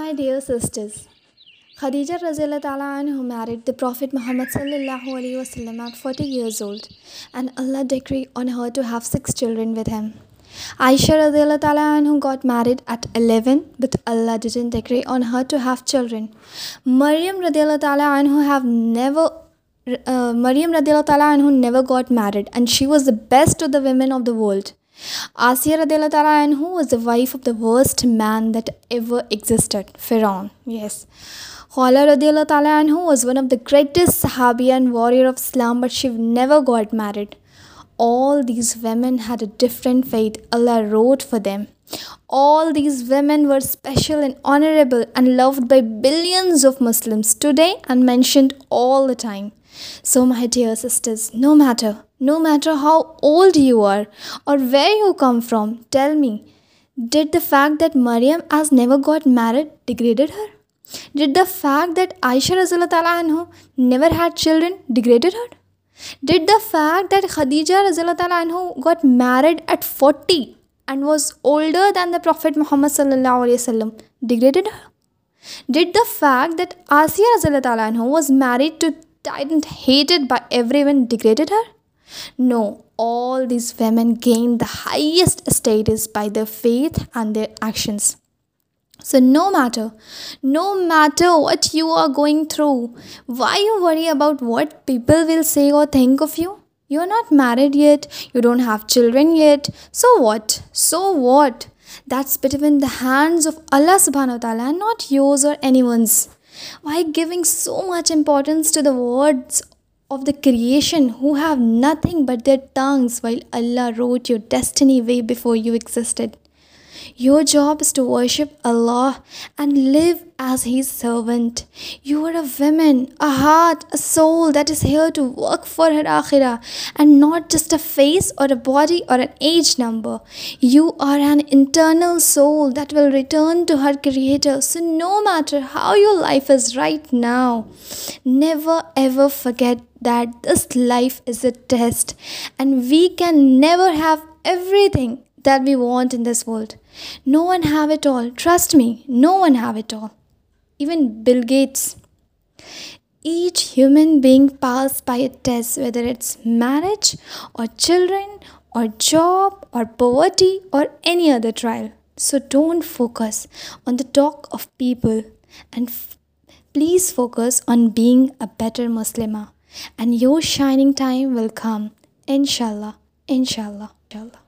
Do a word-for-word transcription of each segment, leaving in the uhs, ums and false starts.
My dear sisters, Khadijah رضی اللہ تعالیٰ عنہ married the Prophet Muhammad صلی اللہ علیہ وسلم at forty years old and Allah decreed on her to have six children with him. Aisha رضی اللہ تعالیٰ عنہ got married at eleven but Allah didn't decree on her to have children. Maryam رضی اللہ تعالیٰ عنہ have never uh, Maryam رضی اللہ تعالیٰ عنہ never got married and she was the best of the women of the world. Asiya رضی اللہ تعالیٰ عنہ was the wife of the worst man that ever existed, Firaun. Yes. Khala رضی اللہ تعالیٰ عنہ was one of the greatest Sahabi and warrior of Islam, but she never got married. All these women had a different fate Allah wrote for them. All these women were special and honorable and loved by billions of Muslims today and mentioned all the time. So my dear sisters, no matter, no matter how old you are or where you come from, tell me, did the fact that Maryam has never got married degraded her? Did the fact that Aisha رضی اللہ تعالیٰ عنہ never had children degraded her? Did the fact that Khadija رضی اللہ تعالیٰ عنہ got married at forty and was older than the Prophet Muhammad صلی اللہ علیہ وسلم degraded her? Did the fact that Asiya رضی اللہ تعالیٰ عنہ was married to tyrant hated by everyone degraded her? No, all these women gained the highest status by their faith and their actions. So no matter, no matter what you are going through, why you worry about what people will say or think of you? You are not married yet, you don't have children yet, so what? So what? That's between the hands of Allah subhanahu wa ta'ala and not yours or anyone's. Why giving so much importance to the words of the creation who have nothing but their tongues while Allah wrote your destiny way before you existed? Your job is to worship Allah and live as His servant. You are a woman, a heart, a soul that is here to work for her akhirah and not just a face or a body or an age number. You are an internal soul that will return to her creator. So no matter how your life is right now, never ever forget that this life is a test and we can never have everything that we want in this world. No one have it all. Trust me, no one have it all. Even Bill Gates. Each human being passed by a test, whether it's marriage or children or job or poverty or any other trial. So don't focus on the talk of people and f- please focus on being a better Muslimah. And your shining time will come. Inshallah, inshallah, inshallah.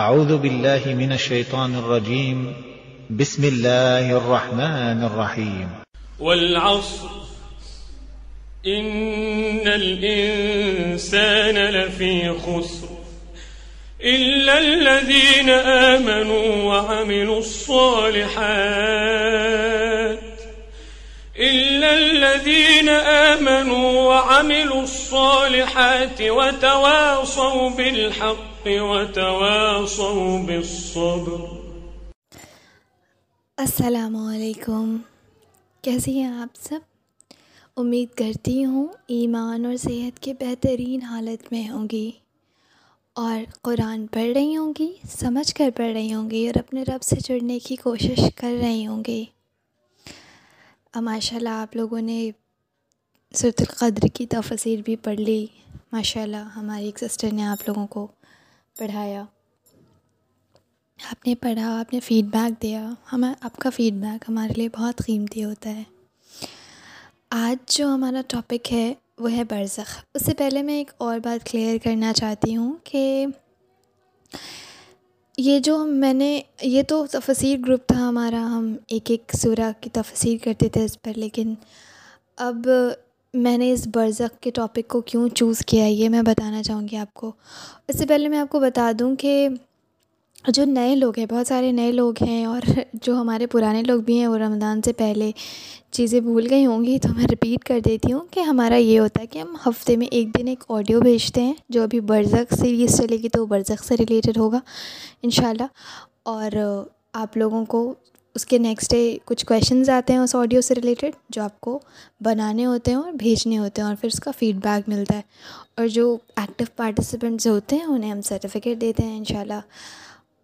أعوذ بالله من الشيطان الرجيم بسم الله الرحمن الرحيم والعصر إن الإنسان لفي خسر إلا الذين آمنوا وعملوا الصالحات إلا الذين آمنوا وعملوا الصالحات وتواصوا بالحق وتواصوا بالصبر. السلام علیکم، کیسی ہیں آپ سب؟ امید کرتی ہوں ایمان اور صحت کے بہترین حالت میں ہوں گی اور قرآن پڑھ رہی ہوں گی، سمجھ کر پڑھ رہی ہوں گی اور اپنے رب سے جڑنے کی کوشش کر رہی ہوں گی. ماشاء اللہ آپ لوگوں نے سورۃ القدر کی تفسیر بھی پڑھ لی. ماشاء اللہ ہماری ایک سسٹر نے آپ لوگوں کو پڑھایا، آپ نے پڑھا، آپ نے فیڈ بیک دیا. ہمیں آپ کا فیڈ بیک ہمارے لیے بہت قیمتی ہوتا ہے. آج جو ہمارا ٹاپک ہے وہ ہے برزخ. اس سے پہلے میں ایک اور بات کلیئر کرنا چاہتی ہوں کہ یہ جو میں نے یہ تو تفسیر گروپ تھا ہمارا، ہم ایک ایک سورہ کی تفسیر کرتے تھے اس پر، لیکن اب میں نے اس برزخ کے ٹاپک کو کیوں چوز کیا ہے یہ میں بتانا چاہوں گی آپ کو. اس سے پہلے میں آپ کو بتا دوں کہ جو نئے لوگ ہیں، بہت سارے نئے لوگ ہیں اور جو ہمارے پرانے لوگ بھی ہیں وہ رمضان سے پہلے چیزیں بھول گئی ہوں گی، تو میں ریپیٹ کر دیتی ہوں کہ ہمارا یہ ہوتا ہے کہ ہم ہفتے میں ایک دن ایک آڈیو بھیجتے ہیں. جو ابھی برزخ سیریز چلے گی تو برزخ سے ریلیٹڈ ہوگا انشاءاللہ، اور آپ لوگوں کو اس کے نیکسٹ ڈے کچھ کویشچنز آتے ہیں اس آڈیو سے ریلیٹڈ جو آپ کو بنانے ہوتے ہیں اور بھیجنے ہوتے ہیں، اور پھر اس کا فیڈ بیک ملتا ہے. اور جو ایکٹیو پارٹیسپینٹس ہوتے ہیں انہیں ہم سرٹیفکیٹ دیتے ہیں انشاءاللہ.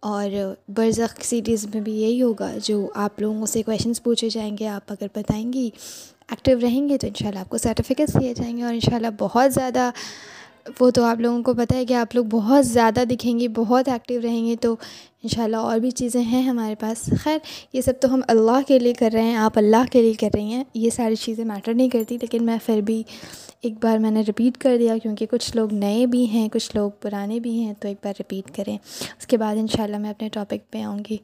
اور برزخ سیریز میں بھی یہی ہوگا، جو آپ لوگوں سے کویشچنز پوچھے جائیں گے، آپ اگر بتائیں گی ایکٹیو رہیں گے تو انشاءاللہ آپ کو سرٹیفکیٹس دیے جائیں گے، اور انشاءاللہ بہت زیادہ وہ تو آپ لوگوں کو پتہ ہے کہ آپ لوگ بہت زیادہ دکھیں گے، بہت ایکٹیو رہیں گے، تو انشاءاللہ اور بھی چیزیں ہیں ہمارے پاس. خیر یہ سب تو ہم اللہ کے لیے کر رہے ہیں، آپ اللہ کے لیے کر رہی ہیں، یہ ساری چیزیں میٹر نہیں کرتی، لیکن میں پھر بھی ایک بار میں نے رپیٹ کر دیا کیونکہ کچھ لوگ نئے بھی ہیں، کچھ لوگ پرانے بھی ہیں، تو ایک بار رپیٹ کریں، اس کے بعد انشاءاللہ میں اپنے ٹاپک پہ آؤں گی.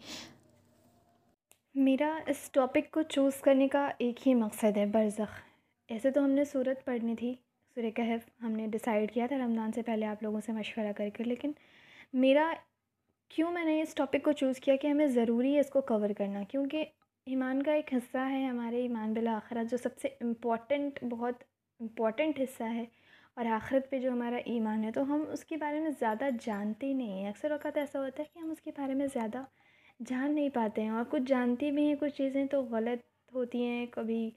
میرا اس ٹاپک کو چوز کرنے کا ایک ہی مقصد ہے، برزخ. ایسے تو ہم نے صورت پڑھنی تھی، سورہ کہف ہم نے ڈیسائیڈ کیا تھا رمضان سے پہلے آپ لوگوں سے مشورہ کر کے، لیکن میرا کیوں میں نے اس ٹاپک کو چوز کیا کہ ہمیں ضروری ہے اس کو کور کرنا، کیونکہ ایمان کا ایک حصہ ہے ہمارے ایمان بالآخرہ، جو سب سے امپورٹنٹ بہت امپورٹنٹ حصہ ہے، اور آخرت پہ جو ہمارا ایمان ہے، تو ہم اس کے بارے میں زیادہ جانتے ہی نہیں ہیں. اکثر اوقات ایسا ہوتا ہے کہ ہم اس کے بارے میں زیادہ جان نہیں پاتے ہیں، اور کچھ جانتے بھی ہیں، کچھ چیزیں تو غلط ہوتی ہیں، کبھی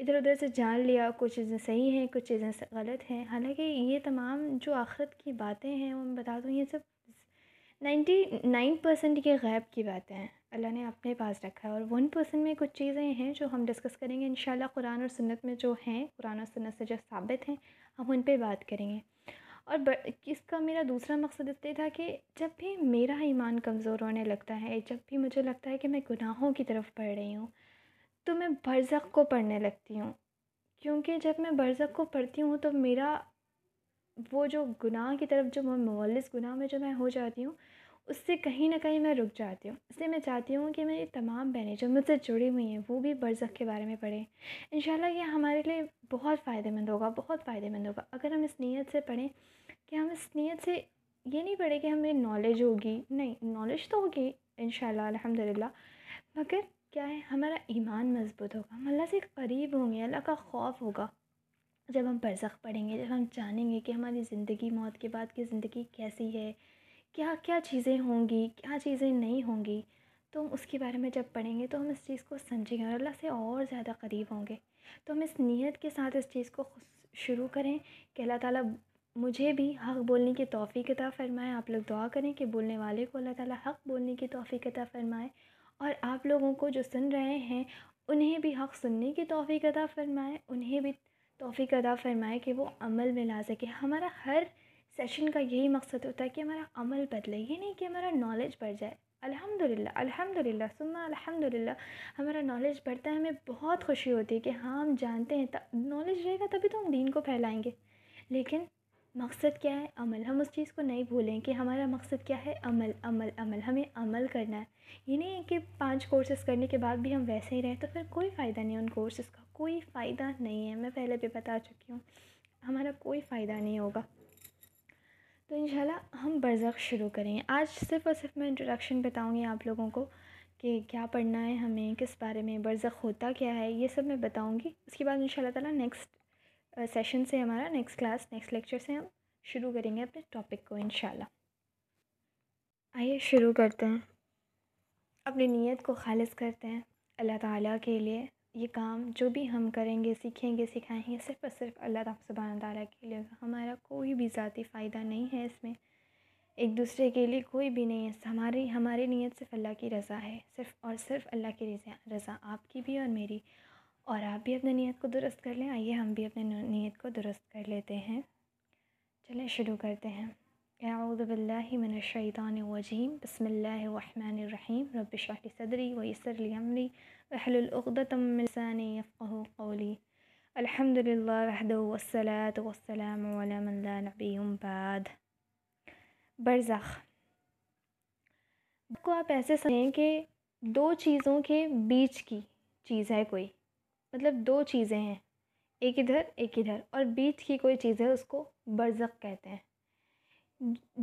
ادھر ادھر سے جان لیا، کچھ چیزیں صحیح ہیں، کچھ چیزیں غلط ہیں. حالانکہ یہ تمام جو آخرت کی باتیں ہیں، وہ میں بتا دوں یہ سب نائنٹی نائن پرسینٹ کے غیب کی باتیں ہیں، اللہ نے اپنے پاس رکھا ہے، اور ون پرسینٹ میں کچھ چیزیں ہیں جو ہم ڈسکس کریں گے انشاءاللہ قرآن اور سنت میں، جو ہیں قرآن اور سنت سے جو ثابت ہیں، ہم ان پہ بات کریں گے. اور اس کا میرا دوسرا مقصد یہ تھا کہ جب بھی میرا ایمان کمزور ہونے لگتا ہے، جب بھی مجھے لگتا ہے کہ میں گناہوں کی طرف بڑھ رہی ہوں، تو میں برزخ کو پڑھنے لگتی ہوں، کیونکہ جب میں برزخ کو پڑھتی ہوں تو میرا وہ جو گناہ کی طرف جو مولس گناہ میں جو میں ہو جاتی ہوں، اس سے کہیں نہ کہیں میں رک جاتی ہوں. اس لیے میں چاہتی ہوں کہ میری تمام بہنیں جو مجھ سے جڑی ہوئی ہیں، وہ بھی برزخ کے بارے میں پڑھیں. انشاءاللہ یہ ہمارے لیے بہت فائدہ مند ہوگا، بہت فائدہ مند ہوگا اگر ہم اس نیت سے پڑھیں کہ ہم اس نیت سے یہ نہیں پڑھیں کہ ہمیں نالج ہوگی، نہیں، نالج تو ہوگی انشاءاللہ الحمدللہ، مگر کیا ہے ہمارا ایمان مضبوط ہوگا، ہم اللہ سے قریب ہوں گے، اللہ کا خوف ہوگا. جب ہم برزخ پڑھیں گے، جب ہم جانیں گے کہ ہماری زندگی موت کے بعد کی زندگی کیسی ہے، کیا کیا چیزیں ہوں گی، کیا چیزیں نہیں ہوں گی، تو ہم اس کے بارے میں جب پڑھیں گے تو ہم اس چیز کو سمجھیں گے اور اللہ سے اور زیادہ قریب ہوں گے. تو ہم اس نیت کے ساتھ اس چیز کو شروع کریں کہ اللہ تعالیٰ مجھے بھی حق بولنے کی توفیق عطا فرمائے. آپ لوگ دعا کریں کہ بولنے والے کو اللہ تعالیٰ حق بولنے کی توفیق عطا فرمائے، اور آپ لوگوں کو جو سن رہے ہیں انہیں بھی حق سننے کی توفیق عطا فرمائے، انہیں بھی توفیق عطا فرمائے کہ وہ عمل میں لا سکے. ہمارا ہر سیشن کا یہی مقصد ہوتا ہے کہ ہمارا عمل بدلے، یہ نہیں کہ ہمارا نالج بڑھ جائے. الحمدللہ الحمدللہ ثم الحمدللہ ہمارا نالج بڑھتا ہے، ہمیں بہت خوشی ہوتی ہے کہ ہاں ہم جانتے ہیں، نالج رہے گا تبھی تو ہم دین کو پھیلائیں گے. لیکن مقصد کیا ہے؟ عمل. ہم اس چیز کو نہیں بھولیں کہ ہمارا مقصد کیا ہے، عمل عمل عمل، ہمیں عمل کرنا ہے. یہ نہیں ہے کہ پانچ کورسز کرنے کے بعد بھی ہم ویسے ہی رہیں تو پھر کوئی فائدہ نہیں، ان کورسز کا کوئی فائدہ نہیں ہے، میں پہلے بھی بتا چکی ہوں، ہمارا کوئی فائدہ نہیں ہوگا. تو انشاءاللہ ہم برزخ شروع کریں گے. آج صرف اور صرف میں انٹروڈکشن بتاؤں گی آپ لوگوں کو کہ کیا پڑھنا ہے ہمیں، کس بارے میں، برزخ ہوتا کیا ہے، یہ سب میں بتاؤں گی. اس کے بعد انشاءاللہ تعالیٰ نیکسٹ سیشن سے، ہمارا نیکسٹ کلاس نیکسٹ لیکچر سے ہم شروع کریں گے اپنے ٹاپک کو انشاءاللہ. آئیے شروع کرتے ہیں، اپنی نیت کو خالص کرتے ہیں اللہ تعالیٰ کے لیے. یہ کام جو بھی ہم کریں گے، سیکھیں گے، سکھائیں گے، صرف اور صرف اللہ سبحانہ تعالیٰ کے لیے. ہمارا کوئی بھی ذاتی فائدہ نہیں ہے اس میں، ایک دوسرے کے لیے کوئی بھی نہیں ہے. ہماری ہماری نیت صرف اللہ کی رضا ہے، صرف اور صرف اللہ کی رضا، آپ کی بھی اور میری. اور آپ بھی اپنے نیت کو درست کر لیں. آئیے ہم بھی اپنے نیت کو درست کر لیتے ہیں. چلیں شروع کرتے ہیں. اعوذ باللہ من الشیطان الرجیم، بسم اللہ الرحمن الرحیم، رب اشرح لی صدری ویسر لی امری واحلل عقدۃ من لسانی یفقہوا قولی. الحمدللہ وحدہ والصلاۃ والسلام علی من لا نبی بعد. برزخ کو آپ ایسے سمجھیں کہ دو چیزوں کے بیچ کی چیز ہے کوئی، مطلب دو چیزیں ہیں، ایک ادھر ایک ادھر، اور بیچ کی کوئی چیز ہے، اس کو برزخ کہتے ہیں.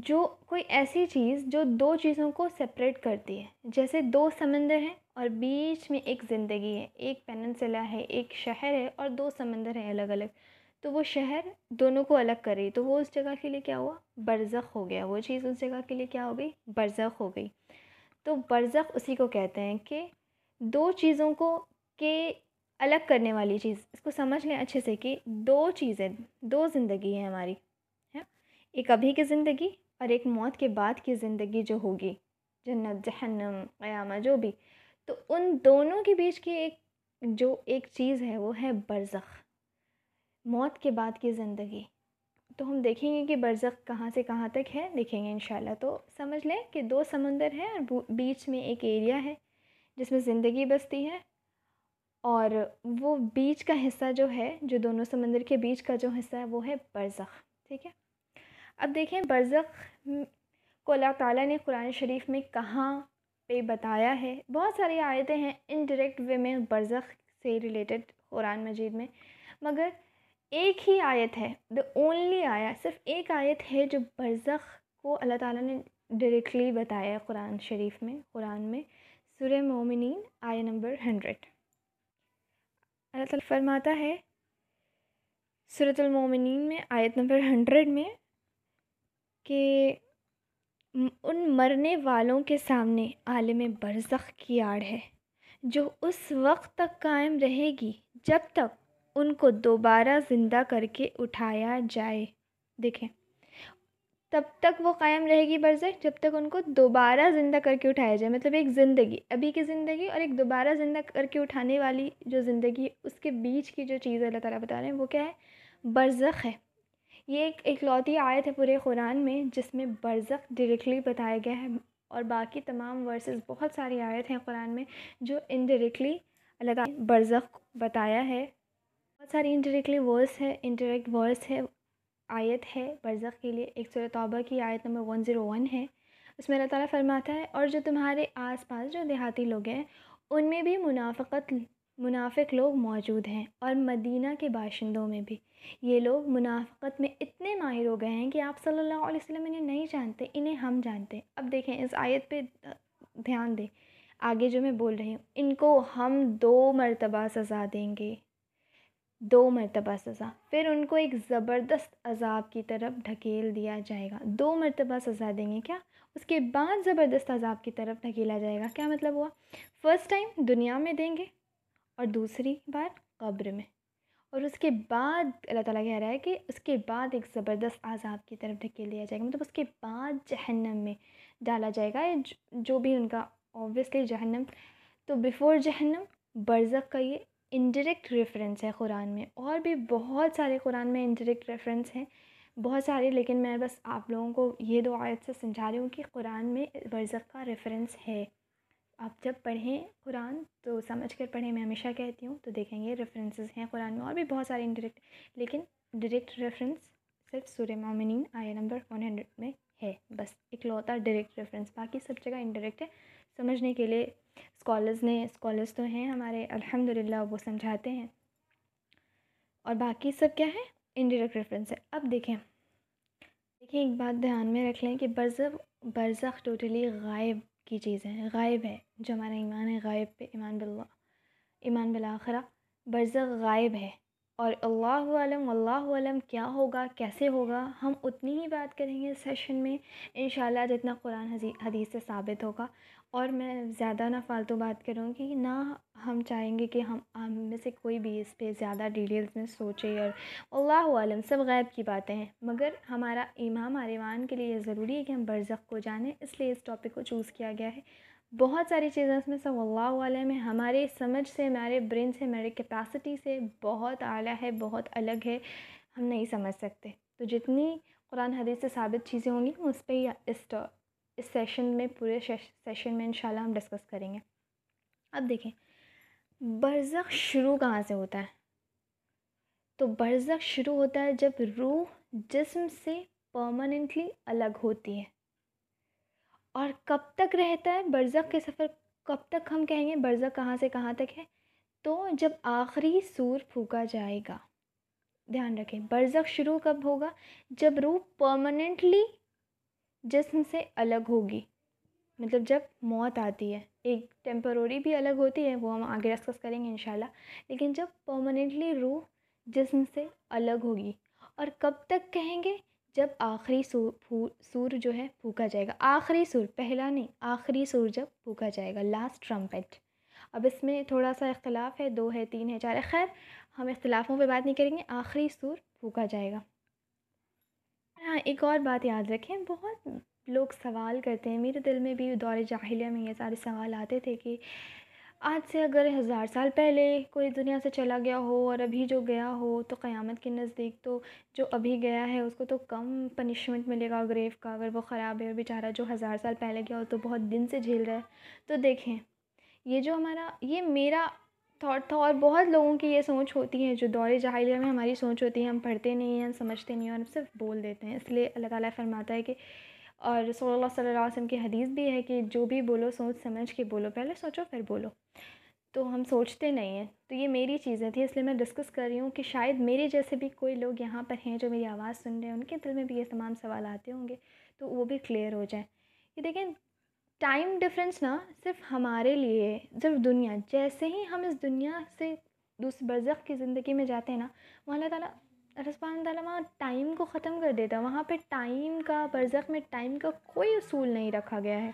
جو کوئی ایسی چیز جو دو چیزوں کو سپریٹ کرتی ہے، جیسے دو سمندر ہیں اور بیچ میں ایک زندگی ہے، ایک پیننسلا ہے، ایک شہر ہے، اور دو سمندر ہیں الگ الگ، تو وہ شہر دونوں کو الگ کر رہی، تو وہ اس جگہ کے لیے کیا ہوا، برزخ ہو گیا. وہ چیز اس جگہ کے لیے کیا ہو گئی، برزخ ہو گئی. تو برزخ اسی کو کہتے ہیں کہ دو چیزوں کو کے الگ کرنے والی چیز. اس کو سمجھ لیں اچھے سے کہ دو چیزیں، دو زندگی ہیں ہماری، ہے ایک ابھی کی زندگی اور ایک موت کے بعد کی زندگی جو ہوگی، جنت، جہنم، قیامہ، جو بھی، تو ان دونوں کے بیچ کی ایک جو ایک چیز ہے وہ ہے برزخ، موت کے بعد کی زندگی. تو ہم دیکھیں گے کہ برزخ کہاں سے کہاں تک ہے، دیکھیں گے انشاءاللہ. تو سمجھ لیں کہ دو سمندر ہیں اور بیچ میں ایک ایریا ہے جس میں زندگی بستی ہے، اور وہ بیچ کا حصہ جو ہے، جو دونوں سمندر کے بیچ کا جو حصہ ہے وہ ہے برزخ. ٹھیک ہے، اب دیکھیں برزخ کو اللہ تعالیٰ نے قرآن شریف میں کہاں پہ بتایا ہے. بہت ساری آیتیں ہیں انڈائریکٹ وے میں برزخ سے ریلیٹڈ قرآن مجید میں، مگر ایک ہی آیت ہے، دی اونلی آیا، صرف ایک آیت ہے جو برزخ کو اللہ تعالیٰ نے ڈائریکٹلی بتایا ہے قرآن شریف میں. قرآن میں سورہ مومنین آیہ نمبر ہنڈریڈ اللہ تعالیٰ فرماتا ہے سورۃ المومنین میں آیت نمبر ہنڈریڈ میں کہ ان مرنے والوں کے سامنے عالم برزخ کی آڑ ہے جو اس وقت تک قائم رہے گی جب تک ان کو دوبارہ زندہ کر کے اٹھایا جائے. دیکھیں، تب تک وہ قائم رہے گی برزخ جب تک ان کو دوبارہ زندہ کر کے اٹھایا جائے. مطلب ایک زندگی، ابھی کی زندگی اور ایک دوبارہ زندہ کر کے اٹھانے والی جو زندگی، اس کے بیچ کی جو چیز اللہ تعالیٰ بتا رہے ہیں وہ کیا ہے؟ برزخ ہے. یہ ایک اکلوتی آیت ہے پورے قرآن میں جس میں برزخ ڈائریکٹلی بتایا گیا ہے، اور باقی تمام ورسز، بہت ساری آیت ہیں قرآن میں جو انڈائریکٹلی اللہ تعالیٰ نے برزخ کو بتایا ہے. بہت ساری انڈائریکٹلی ورس ہے، انڈائریکٹ ورس ہے، آیت ہے برزخ کے لیے. ایک سورۃ توبہ کی آیت نمبر ایک سو ایک ہے، اس میں اللہ تعالیٰ فرماتا ہے اور جو تمہارے آس پاس جو دیہاتی لوگ ہیں ان میں بھی منافقت منافق لوگ موجود ہیں، اور مدینہ کے باشندوں میں بھی. یہ لوگ منافقت میں اتنے ماہر ہو گئے ہیں کہ آپ صلی اللہ علیہ وسلم انہیں نہیں جانتے، انہیں ہم جانتے ہیں. اب دیکھیں اس آیت پہ دھیان دیں، آگے جو میں بول رہی ہوں، ان کو ہم دو مرتبہ سزا دیں گے، دو مرتبہ سزا، پھر ان کو ایک زبردست عذاب کی طرف ڈھکیل دیا جائے گا. دو مرتبہ سزا دیں گے، کیا اس کے بعد زبردست عذاب کی طرف ڈھکیلا جائے گا. کیا مطلب ہوا؟ فرسٹ ٹائم دنیا میں دیں گے اور دوسری بار قبر میں، اور اس کے بعد اللہ تعالیٰ کہہ رہا ہے کہ اس کے بعد ایک زبردست عذاب کی طرف ڈھکیل دیا جائے گا. مطلب اس کے بعد جہنم میں ڈالا جائے گا، جو بھی ان کا اوبویسلی جہنم. تو بیفور جہنم برزخ کا یہ انڈائریکٹ ریفرنس ہے قرآن میں، اور بھی بہت سارے قرآن میں انڈائریکٹ ریفرنس ہیں، بہت سارے، لیکن میں بس آپ لوگوں کو یہ دو آیت سے سمجھا رہی ہوں کہ قرآن میں برزخ کا ریفرنس ہے. آپ جب پڑھیں قرآن تو سمجھ کر پڑھیں، میں ہمیشہ کہتی ہوں، تو دیکھیں گے ریفرنسز ہیں قرآن میں، اور بھی بہت سارے انڈائریکٹ، لیکن ڈائریکٹ ریفرنس صرف سورہ مومنین آیہ نمبر ایک سو میں ہے، بس اکلوتا ڈائریکٹ ریفرنس، باقی سب جگہ انڈائریکٹ ہے. سمجھنے کے لیے اسکالرز نے اسکالرز تو ہیں ہمارے الحمدللہ، وہ سمجھاتے ہیں، اور باقی سب کیا ہے؟ انڈائریکٹ ریفرنس ہے. اب دیکھیں دیکھیں ایک بات دھیان میں رکھ لیں کہ برزخ برزخ ٹوٹلی غائب کی چیز ہے، غائب ہے. جو ہمارا ایمان ہے غائب پہ، ایمان باللہ، ایمان بالآخرہ، برزخ غائب ہے، اور اللہ علم، اللہ علم کیا ہوگا، کیسے ہوگا، ہم اتنی ہی بات کریں گے سیشن میں انشاءاللہ جتنا قرآن حدیث سے ثابت ہوگا. اور میں زیادہ نہ فالتو بات کروں گی، نہ ہم چاہیں گے کہ ہم ہم میں سے کوئی بھی اس پہ زیادہ ڈیٹیلز میں سوچے، اور اللہ عالم، سب غیب کی باتیں ہیں. مگر ہمارا ایمان، ہمارے ایمان کے لیے یہ ضروری ہے کہ ہم برزخ کو جانیں، اس لیے اس ٹاپک کو چوز کیا گیا ہے. بہت ساری چیزیں اس میں سب اللہ عالم ہے، ہمارے سمجھ سے، ہمارے برین سے، ہمارے کیپیسٹی سے بہت اعلیٰ ہے، بہت الگ ہے، ہم نہیں سمجھ سکتے. تو جتنی قرآن حدیث سے ثابت چیزیں ہوں گی اس پہ ہی اس اس سیشن میں، پورے سیشن میں انشاءاللہ ہم ڈسکس کریں گے. اب دیکھیں برزخ شروع کہاں سے ہوتا ہے؟ تو برزخ شروع ہوتا ہے جب روح جسم سے پرماننٹلی الگ ہوتی ہے. اور کب تک رہتا ہے برزخ کے سفر، کب تک ہم کہیں گے برزخ کہاں سے کہاں تک ہے؟ تو جب آخری سور پھونکا جائے گا. دھیان رکھیں، برزخ شروع کب ہوگا؟ جب روح پرماننٹلی جسم سے الگ ہوگی، مطلب جب موت آتی ہے. ایک ٹیمپروری بھی الگ ہوتی ہے، وہ ہم آگے ڈسکس کریں گے انشاءاللہ، لیکن جب پرماننٹلی روح جسم سے الگ ہوگی. اور کب تک کہیں گے؟ جب آخری سور سور جو ہے پھونکا جائے گا. آخری سور، پہلا نہیں، آخری سور جب پھونکا جائے گا، لاسٹ ٹرمپٹ. اب اس میں تھوڑا سا اختلاف ہے، دو ہے، تین ہے، چار ہے، خیر ہم اختلافوں پہ بات نہیں کریں گے. آخری سور پھونکا جائے گا. ہاں ایک اور بات یاد رکھیں، بہت لوگ سوال کرتے ہیں. میرے دل میں بھی دور جاہلیہ میں یہ سارے سوال آتے تھے کہ آج سے اگر ہزار سال پہلے کوئی دنیا سے چلا گیا ہو اور ابھی جو گیا ہو تو قیامت کے نزدیک تو جو ابھی گیا ہے اس کو تو کم پنشمنٹ ملے گا گریو کا. اگر وہ خراب ہے اور بیچارہ جو ہزار سال پہلے گیا ہو تو بہت دن سے جھیل رہا ہے. تو دیکھیں یہ جو ہمارا یہ میرا تھاٹ تھا اور بہت لوگوں کی یہ سوچ ہوتی ہے جو دور جاہلیہ میں ہماری سوچ ہوتی ہے. ہم پڑھتے نہیں ہیں, ہم سمجھتے نہیں ہیں اور ہم صرف بول دیتے ہیں. اس لیے اللہ تعالیٰ فرماتا ہے کہ اور رسول اللہ صلی اللہ علیہ وسلم کی حدیث بھی ہے کہ جو بھی بولو سوچ سمجھ کے بولو, پہلے سوچو پھر بولو. تو ہم سوچتے نہیں ہیں. تو یہ میری چیزیں تھیں, اس لیے میں ڈسکس کر رہی ہوں کہ شاید میرے جیسے بھی کوئی لوگ یہاں پر ہیں جو میری آواز سن رہے ہیں, ان کے دل میں بھی یہ تمام سوال آتے ہوں گے تو وہ بھی کلیئر ہو جائیں. یہ دیکھیں ٹائم ڈفرینس نا صرف ہمارے لیے, صرف دنیا, جیسے ہی ہم اس دنیا سے دوسرے برزخ کی زندگی میں جاتے ہیں نا وہاں اللہ تعالیٰ رسمان تعالیٰ وہاں ٹائم کو ختم کر دیتا. وہاں پہ ٹائم کا برزخ میں ٹائم کا کوئی اصول نہیں رکھا گیا ہے.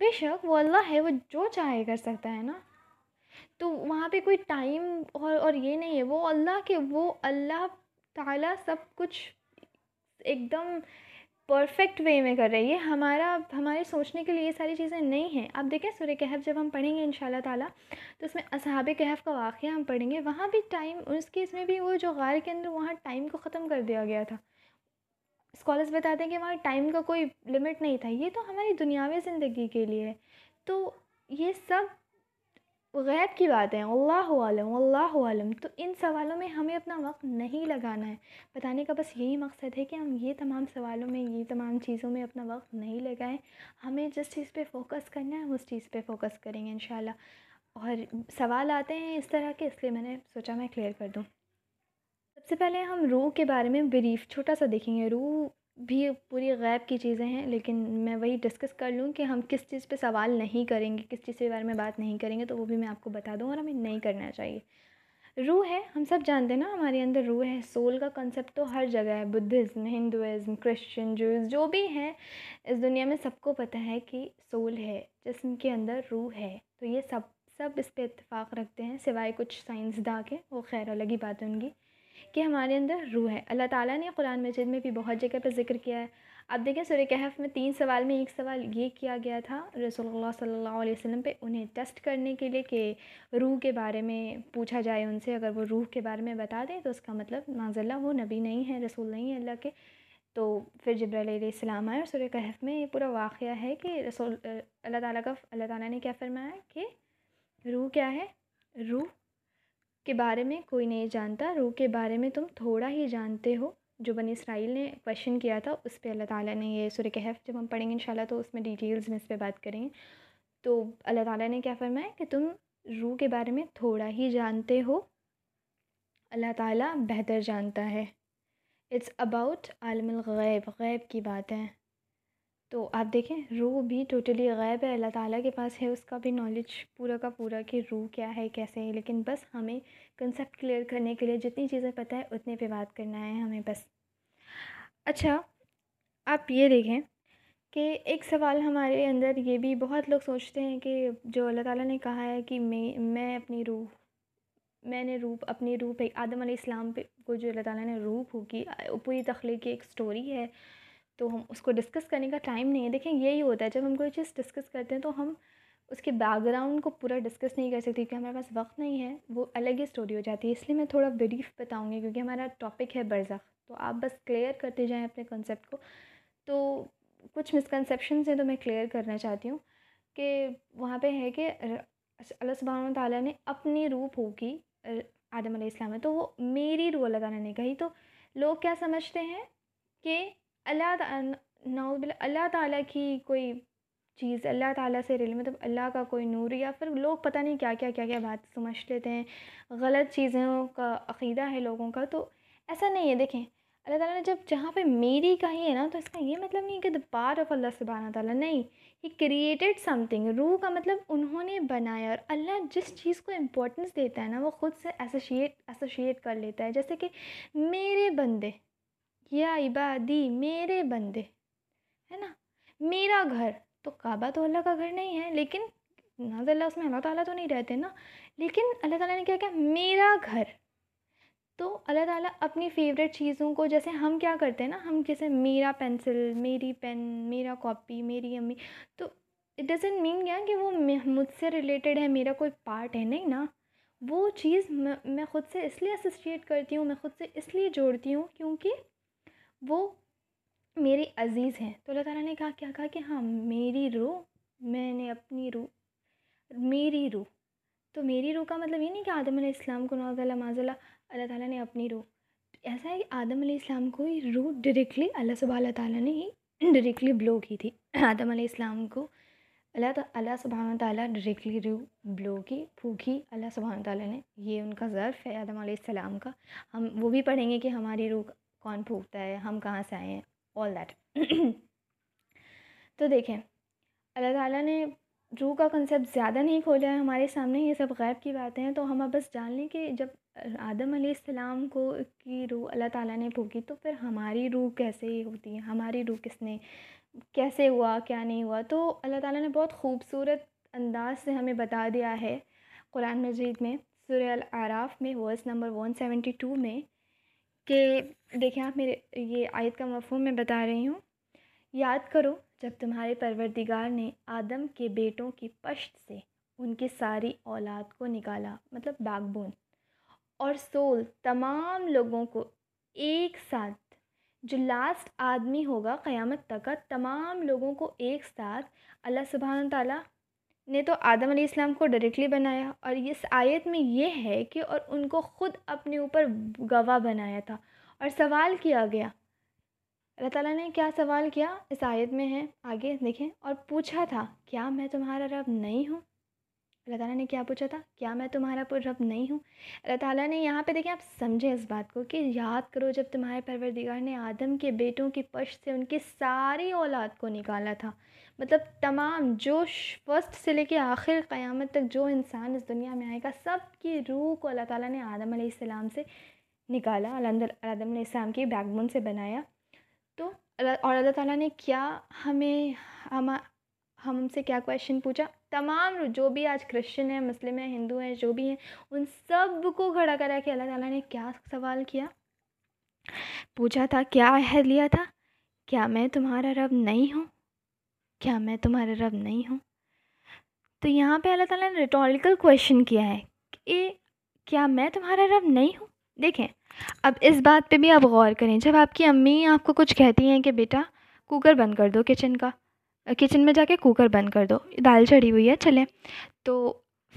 بے شک وہ اللہ ہے, وہ جو چاہے کر سکتا ہے نا. تو وہاں پہ کوئی ٹائم اور اور یہ نہیں ہے. وہ اللہ کے وہ اللہ تعالیٰ سب کچھ ایک دم پرفیکٹ وے میں کر رہے. یہ ہمارا ہمارے سوچنے کے لیے یہ ساری چیزیں نہیں ہیں. آپ دیکھیں سورہ کہف جب ہم پڑھیں گے انشاء اللہ تعالیٰ تو اس میں اصحاب کہف کا واقعہ ہم پڑھیں گے. وہاں بھی ٹائم اس کی اس میں بھی وہ جو غار کے اندر وہاں ٹائم کو ختم کر دیا گیا تھا. اسکالرز بتاتے ہیں کہ وہاں ٹائم کا کوئی لمٹ نہیں تھا. یہ تو ہماری دنیاوی زندگی کے لیے ہے. تو یہ سب غیب کی باتیں ہیں. اللہ عالم اللہ عالم. تو ان سوالوں میں ہمیں اپنا وقت نہیں لگانا ہے. بتانے کا بس یہی مقصد ہے کہ ہم یہ تمام سوالوں میں یہ تمام چیزوں میں اپنا وقت نہیں لگائیں. ہمیں جس چیز پہ فوکس کرنا ہے ہم اس چیز پہ فوکس کریں گے انشاءاللہ. اور سوال آتے ہیں اس طرح کے, اس لیے میں نے سوچا میں کلیئر کر دوں. سب سے پہلے ہم روح کے بارے میں بریف چھوٹا سا دیکھیں گے. روح بھی پوری غیب کی چیزیں ہیں, لیکن میں وہی ڈسکس کر لوں کہ ہم کس چیز پہ سوال نہیں کریں گے, کس چیز کے بارے میں بات نہیں کریں گے, تو وہ بھی میں آپ کو بتا دوں اور ہمیں نہیں کرنا چاہیے. روح ہے, ہم سب جانتے ہیں نا ہمارے اندر روح ہے. سول کا کنسیپٹ تو ہر جگہ ہے. بدھزم, ہندوازم, کرسچن, جوز, جو بھی ہیں اس دنیا میں سب کو پتہ ہے کہ سول ہے, جسم کے اندر روح ہے. تو یہ سب سب اس پہ اتفاق رکھتے ہیں سوائے کچھ سائنسداں کے, وہ خیر الگ ہی بات ہے ان کی, کہ ہمارے اندر روح ہے. اللہ تعالیٰ نے قرآن مجید میں بھی بہت جگہ پہ ذکر کیا ہے. آپ دیکھیں سورہ کہف میں تین سوال میں ایک سوال یہ کیا گیا تھا رسول اللہ صلی اللہ علیہ وسلم پہ, انہیں ٹیسٹ کرنے کے لیے کہ روح کے بارے میں پوچھا جائے ان سے. اگر وہ روح کے بارے میں بتا دیں تو اس کا مطلب معاذ اللہ وہ نبی نہیں ہے, رسول نہیں ہے اللہ کے. تو پھر جبرائیل علیہ السلام آئے اور سورہ کہف میں یہ پورا واقعہ ہے کہ رسول اللہ تعالیٰ کا اللہ تعالیٰ نے کیا فرمایا کہ روح کیا ہے, روح کے بارے میں کوئی نہیں جانتا, روح کے بارے میں تم تھوڑا ہی جانتے ہو. جو بنی اسرائیل نے کویشچن کیا تھا اس پہ اللہ تعالیٰ نے یہ سورہ کہف جب ہم پڑھیں گے انشاءاللہ تو اس میں ڈیٹیلز میں اس پہ بات کریں گے. تو اللہ تعالیٰ نے کیا فرمایا کہ تم روح کے بارے میں تھوڑا ہی جانتے ہو, اللہ تعالیٰ بہتر جانتا ہے. اٹس اباؤٹ عالم الغیب, غیب کی بات ہے. تو آپ دیکھیں روح بھی ٹوٹلی غیب ہے, اللہ تعالیٰ کے پاس ہے اس کا بھی نالج پورا کا پورا کہ روح کیا ہے کیسے ہے. لیکن بس ہمیں کنسیپٹ کلیئر کرنے کے لیے جتنی چیزیں پتہ ہے اتنے پہ بات کرنا ہے ہمیں بس. اچھا آپ یہ دیکھیں کہ ایک سوال ہمارے اندر یہ بھی بہت لوگ سوچتے ہیں کہ جو اللہ تعالیٰ نے کہا ہے کہ میں میں اپنی روح میں نے روح اپنی روح پہ آدم علیہ السلام پہ کو جو اللہ تعالیٰ نے روح پھونکی, پوری تخلیق کی ایک سٹوری ہے تو ہم اس کو ڈسکس کرنے کا ٹائم نہیں ہے. دیکھیں یہی ہوتا ہے جب ہم کوئی چیز ڈسکس کرتے ہیں تو ہم اس کے بیک گراؤنڈ کو پورا ڈسکس نہیں کر سکتے کیونکہ ہمارے پاس وقت نہیں ہے, وہ الگ ہی اسٹوری ہو جاتی ہے. اس لیے میں تھوڑا بریف بتاؤں گی کیونکہ ہمارا ٹاپک ہے برزخ, تو آپ بس کلیئر کرتے جائیں اپنے کنسیپٹ کو. تو کچھ مسکنسیپشنز ہیں تو میں کلیئر کرنا چاہتی ہوں کہ وہاں پہ ہے کہ اللہ سبحانہ و تعالیٰ نے اپنی روح پھونکی آدم علیہ السلام میں, تو وہ میری روح اللہ تعالیٰ نے کہی. تو لوگ کیا سمجھتے ہیں کہ اللہ تعالیٰ اللہ تعالیٰ کی کوئی چیز اللہ تعالیٰ سے ریلی مطلب اللہ کا کوئی نور, یا پھر لوگ پتہ نہیں کیا کیا کیا کیا بات سمجھ لیتے ہیں, غلط چیزوں کا عقیدہ ہے لوگوں کا. تو ایسا نہیں ہے. دیکھیں اللہ تعالیٰ نے جب جہاں پہ میری کہی ہے نا تو اس کا یہ مطلب نہیں کہ دا پارٹ آف اللہ سبحانہ تعالیٰ, نہیں, ہی کریٹڈ سم تھنگ. روح کا مطلب انہوں نے بنایا, اور اللہ جس چیز کو امپورٹنس دیتا ہے نا وہ خود سے ایسوشیٹ ایسوشیٹ کر لیتا ہے. جیسے کہ میرے بندے, یا عبادی میرے بندے, ہے نا, میرا گھر. تو کعبہ تو اللہ کا گھر نہیں ہے, لیکن ناز اللہ اس میں اللہ تعالیٰ تو نہیں رہتے نا, لیکن اللہ تعالیٰ نے کیا کہا میرا گھر. تو اللہ تعالیٰ اپنی فیوریٹ چیزوں کو جیسے ہم کیا کرتے ہیں نا، ہم جیسے میرا پینسل، میری پین، میرا کاپی، میری امی، تو اٹ ڈزنٹ مین کیا کہ وہ مجھ سے ریلیٹڈ ہے، میرا کوئی پارٹ ہے، نہیں نا. وہ چیز میں خود سے اس لیے ایسوسیٹ کرتی ہوں، میں خود سے اس لیے جوڑتی ہوں کیونکہ وہ میری عزیز ہیں. تو اللہ تعالیٰ نے کہا کیا کہا کہ ہاں میری روح، میں نے اپنی روح، میری روح. تو میری روح کا مطلب یہ نہیں کہ آدم علیہ السلام کو نعوذ باللہ معاذ اللہ اللہ تعالیٰ نے اپنی روح، ایسا ہے کہ آدم علیہ السلام کو یہ روح ڈائریکٹلی اللہ سبحانہ تعالیٰ نے ہی ڈائریکٹلی بلو کی تھی. آدم علیہ السلام کو اللہ اللہ سبحانہ تعالیٰ ڈائریکٹلی روح بلو کی، پھونکی اللہ سبحانہ تعالیٰ نے. یہ ان کا ظرف ہے آدم علیہ السلام کا. ہم وہ بھی پڑھیں گے کہ ہماری روح کون پھونکتا ہے، ہم کہاں سے آئے ہیں، آل دیٹ. تو دیکھیں اللہ تعالیٰ نے روح کا کنسیپٹ زیادہ نہیں کھولا ہے ہمارے سامنے، یہ سب غیب کی باتیں ہیں. تو ہم بس جان لیں کہ جب آدم علیہ السلام کو کی روح اللہ تعالیٰ نے پھونکی تو پھر ہماری روح کیسے ہوتی ہے، ہماری روح کس نے کیسے ہوا، کیا نہیں ہوا. تو اللہ تعالیٰ نے بہت خوبصورت انداز سے ہمیں بتا دیا ہے قرآن مجید میں، سورہ الاعراف میں ورس نمبر ایک سو بہتر میں، کہ دیکھیں آپ میرے یہ آیت کا مفہوم میں بتا رہی ہوں. یاد کرو جب تمہارے پروردگار نے آدم کے بیٹوں کی پشت سے ان کی ساری اولاد کو نکالا، مطلب بیک بون اور سول، تمام لوگوں کو ایک ساتھ، جو لاسٹ آدمی ہوگا قیامت تک کا، تمام لوگوں کو ایک ساتھ. اللہ سبحانہ تعالیٰ نے تو آدم علیہ السلام کو ڈائریکٹلی بنایا، اور اس آیت میں یہ ہے کہ اور ان کو خود اپنے اوپر گواہ بنایا تھا. اور سوال کیا گیا، اللہ تعالیٰ نے کیا سوال کیا اس آیت میں ہے، آگے دیکھیں، اور پوچھا تھا کیا میں تمہارا رب نہیں ہوں. اللہ تعالیٰ نے کیا پوچھا تھا، کیا میں تمہارا رب نہیں ہوں. اللہ تعالیٰ نے یہاں پہ دیکھیں آپ سمجھیں اس بات کو کہ یاد کرو جب تمہارے پروردگار نے آدم کے بیٹوں کی پشت سے ان کی ساری اولاد کو نکالا تھا، مطلب تمام، جو فسٹ سے لے کے آخر قیامت تک جو انسان اس دنیا میں آئے گا سب کی روح کو اللہ تعالیٰ نے آدم علیہ السلام سے نکالا، آدم علیہ السلام کی بیک بون سے بنایا. تو اور اللہ تعالیٰ نے کیا ہمیں ہم ہم سے کیا کویشچن پوچھا، تمام جو بھی آج کرسچن ہیں، مسلم ہیں، ہندو ہیں، جو بھی ہیں، ان سب کو کھڑا کرا کے اللہ تعالیٰ نے کیا سوال کیا، پوچھا تھا، کیا عہد لیا تھا، کیا میں تمہارا رب نہیں ہوں، کیا میں تمہارا رب نہیں ہوں. تو یہاں پہ اللہ تعالیٰ نے ریٹوریکل کویشچن کیا ہے کہ کیا میں تمہارا رب نہیں ہوں. دیکھیں اب اس بات پہ بھی آپ غور کریں، جب آپ کی امی آپ کو کچھ کہتی ہیں کہ بیٹا کوکر بند کر دو، کچن کا کچن میں جا کے کوکر بند کر دو، دال چڑھی ہوئی ہے چلیں، تو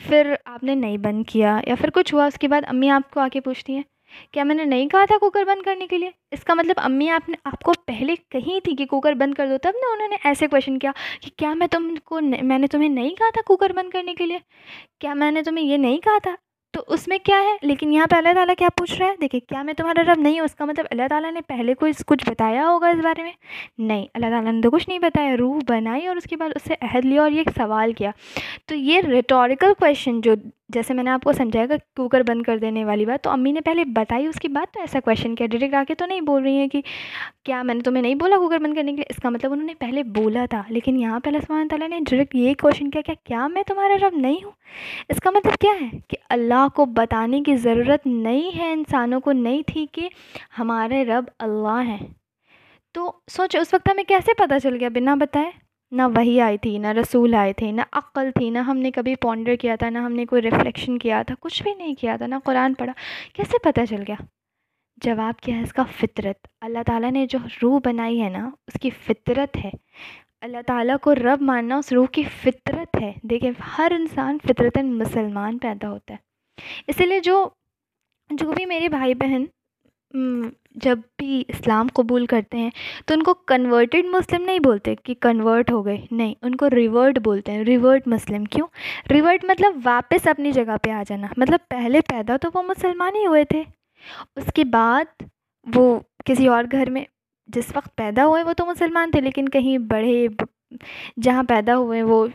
پھر آپ نے نہیں بند کیا یا پھر کچھ ہوا، اس کے بعد امی آپ کو آ کے پوچھتی ہیں کیا میں نے نہیں کہا تھا کوکر بند کرنے کے لیے. اس کا مطلب امی آپ نے آپ کو پہلے کہی تھی کہ کوکر بند کر دو، تب نا انہوں نے ایسے کویشچن کیا کہ کیا میں تم کو میں نے تمہیں نہیں کہا تھا کوکر بند کرنے کے لیے، کیا میں نے تمہیں یہ نہیں کہا تھا. تو اس میں کیا ہے، لیکن یہاں پہ اللہ تعالیٰ کیا پوچھ رہا ہے، دیکھیں کیا میں تمہارا رب نہیں ہوں، اس کا مطلب اللہ تعالیٰ نے پہلے کوئی کچھ بتایا ہوگا اس بارے میں، نہیں اللہ تعالیٰ نے تو کچھ نہیں بتایا، روح بنائی اور اس کے بعد اس سے عہد لیا اور یہ سوال کیا. تو یہ ریٹوریکل کویشچن جو جیسے میں نے آپ کو سمجھایا کہ کوکر بند کر دینے والی بات، تو امی نے پہلے بتائی اس کے بعد تو ایسا کویشچن کیا، ڈائریکٹ آ کے تو نہیں بول رہی ہیں کہ کیا میں نے تمہیں نہیں بولا کوکر بند کرنے کے لیے، اس کا مطلب انہوں نے پہلے بولا تھا. لیکن یہاں پہ اللہ سبحانہ تعالیٰ نے ڈائریکٹ یہ کویشچن کیا کہ کیا میں تمہارا رب نہیں ہوں. اس کا مطلب کیا ہے کہ اللہ کو بتانے کی ضرورت نہیں ہے، انسانوں کو نہیں تھی کہ ہمارے رب اللہ ہیں. تو سوچے اس وقت ہمیں کیسے پتہ چل گیا بنا بتائے، نہ وحی آئی تھی، نہ رسول آئے تھے، نہ عقل تھی، نہ ہم نے کبھی پونڈر کیا تھا، نہ ہم نے کوئی ریفلیکشن کیا تھا، کچھ بھی نہیں کیا تھا، نہ قرآن پڑھا، کیسے پتہ چل گیا. جواب کیا ہے اس کا، فطرت. اللہ تعالیٰ نے جو روح بنائی ہے نا اس کی فطرت ہے، اللہ تعالیٰ کو رب ماننا اس روح کی فطرت ہے. دیکھیں ہر انسان فطرتاً مسلمان پیدا ہوتا ہے، اسی لیے جو جو بھی میرے بھائی بہن جب بھی اسلام قبول کرتے ہیں تو ان کو کنورٹڈ مسلم نہیں بولتے کہ کنورٹ ہو گئے، نہیں، ان کو ریورٹ بولتے ہیں، ریورٹ مسلم. کیوں ریورٹ؟ مطلب واپس اپنی جگہ پہ آ جانا، مطلب پہلے پیدا تو وہ مسلمان ہی ہوئے تھے، اس کے بعد وہ کسی اور گھر میں جس وقت پیدا ہوئے وہ تو مسلمان تھے، لیکن کہیں بڑھے جہاں پیدا ہوئے وہ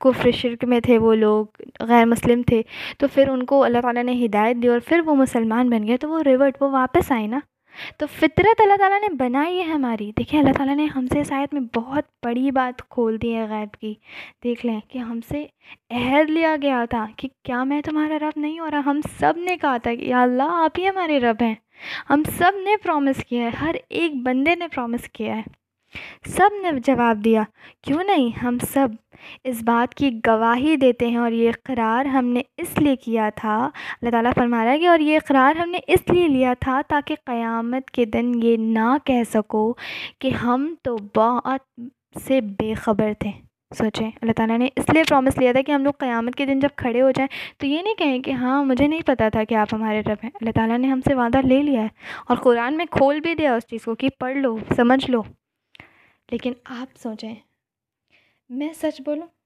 کفر شرک میں تھے، وہ لوگ غیر مسلم تھے، تو پھر ان کو اللہ تعالیٰ نے ہدایت دی اور پھر وہ مسلمان بن گئے، تو وہ ریورٹ، وہ واپس آئے نا. تو فطرت اللہ تعالیٰ نے بنائی ہے ہماری. دیکھیں اللہ تعالیٰ نے ہم سے اس آیت میں بہت بڑی بات کھول دی ہے غیب کی. دیکھ لیں کہ ہم سے عہد لیا گیا تھا کہ کیا میں تمہارا رب نہیں, اور ہم سب نے کہا تھا کہ یا اللہ آپ ہی ہمارے رب ہیں. ہم سب نے پرومس کیا ہے, ہر ایک بندے نے پرومس کیا ہے, سب نے جواب دیا. کیوں نہیں, ہم سب اس بات کی گواہی دیتے ہیں, اور یہ اقرار ہم نے اس لیے کیا تھا. اللہ تعالیٰ فرما رہا ہے کہ اور یہ اقرار ہم نے اس لیے لیا تھا تاکہ قیامت کے دن یہ نہ کہہ سکو کہ ہم تو بات سے بے خبر تھے. سوچیں, اللہ تعالیٰ نے اس لیے پرومس لیا تھا کہ ہم لوگ قیامت کے دن جب کھڑے ہو جائیں تو یہ نہیں کہیں کہ ہاں مجھے نہیں پتا تھا کہ آپ ہمارے رب ہیں. اللہ تعالیٰ نے ہم سے وعدہ لے لیا ہے, اور قرآن میں کھول بھی دیا اس چیز کو کہ پڑھ لو, سمجھ لو. لیکن آپ سوچیں, میں سچ بولوں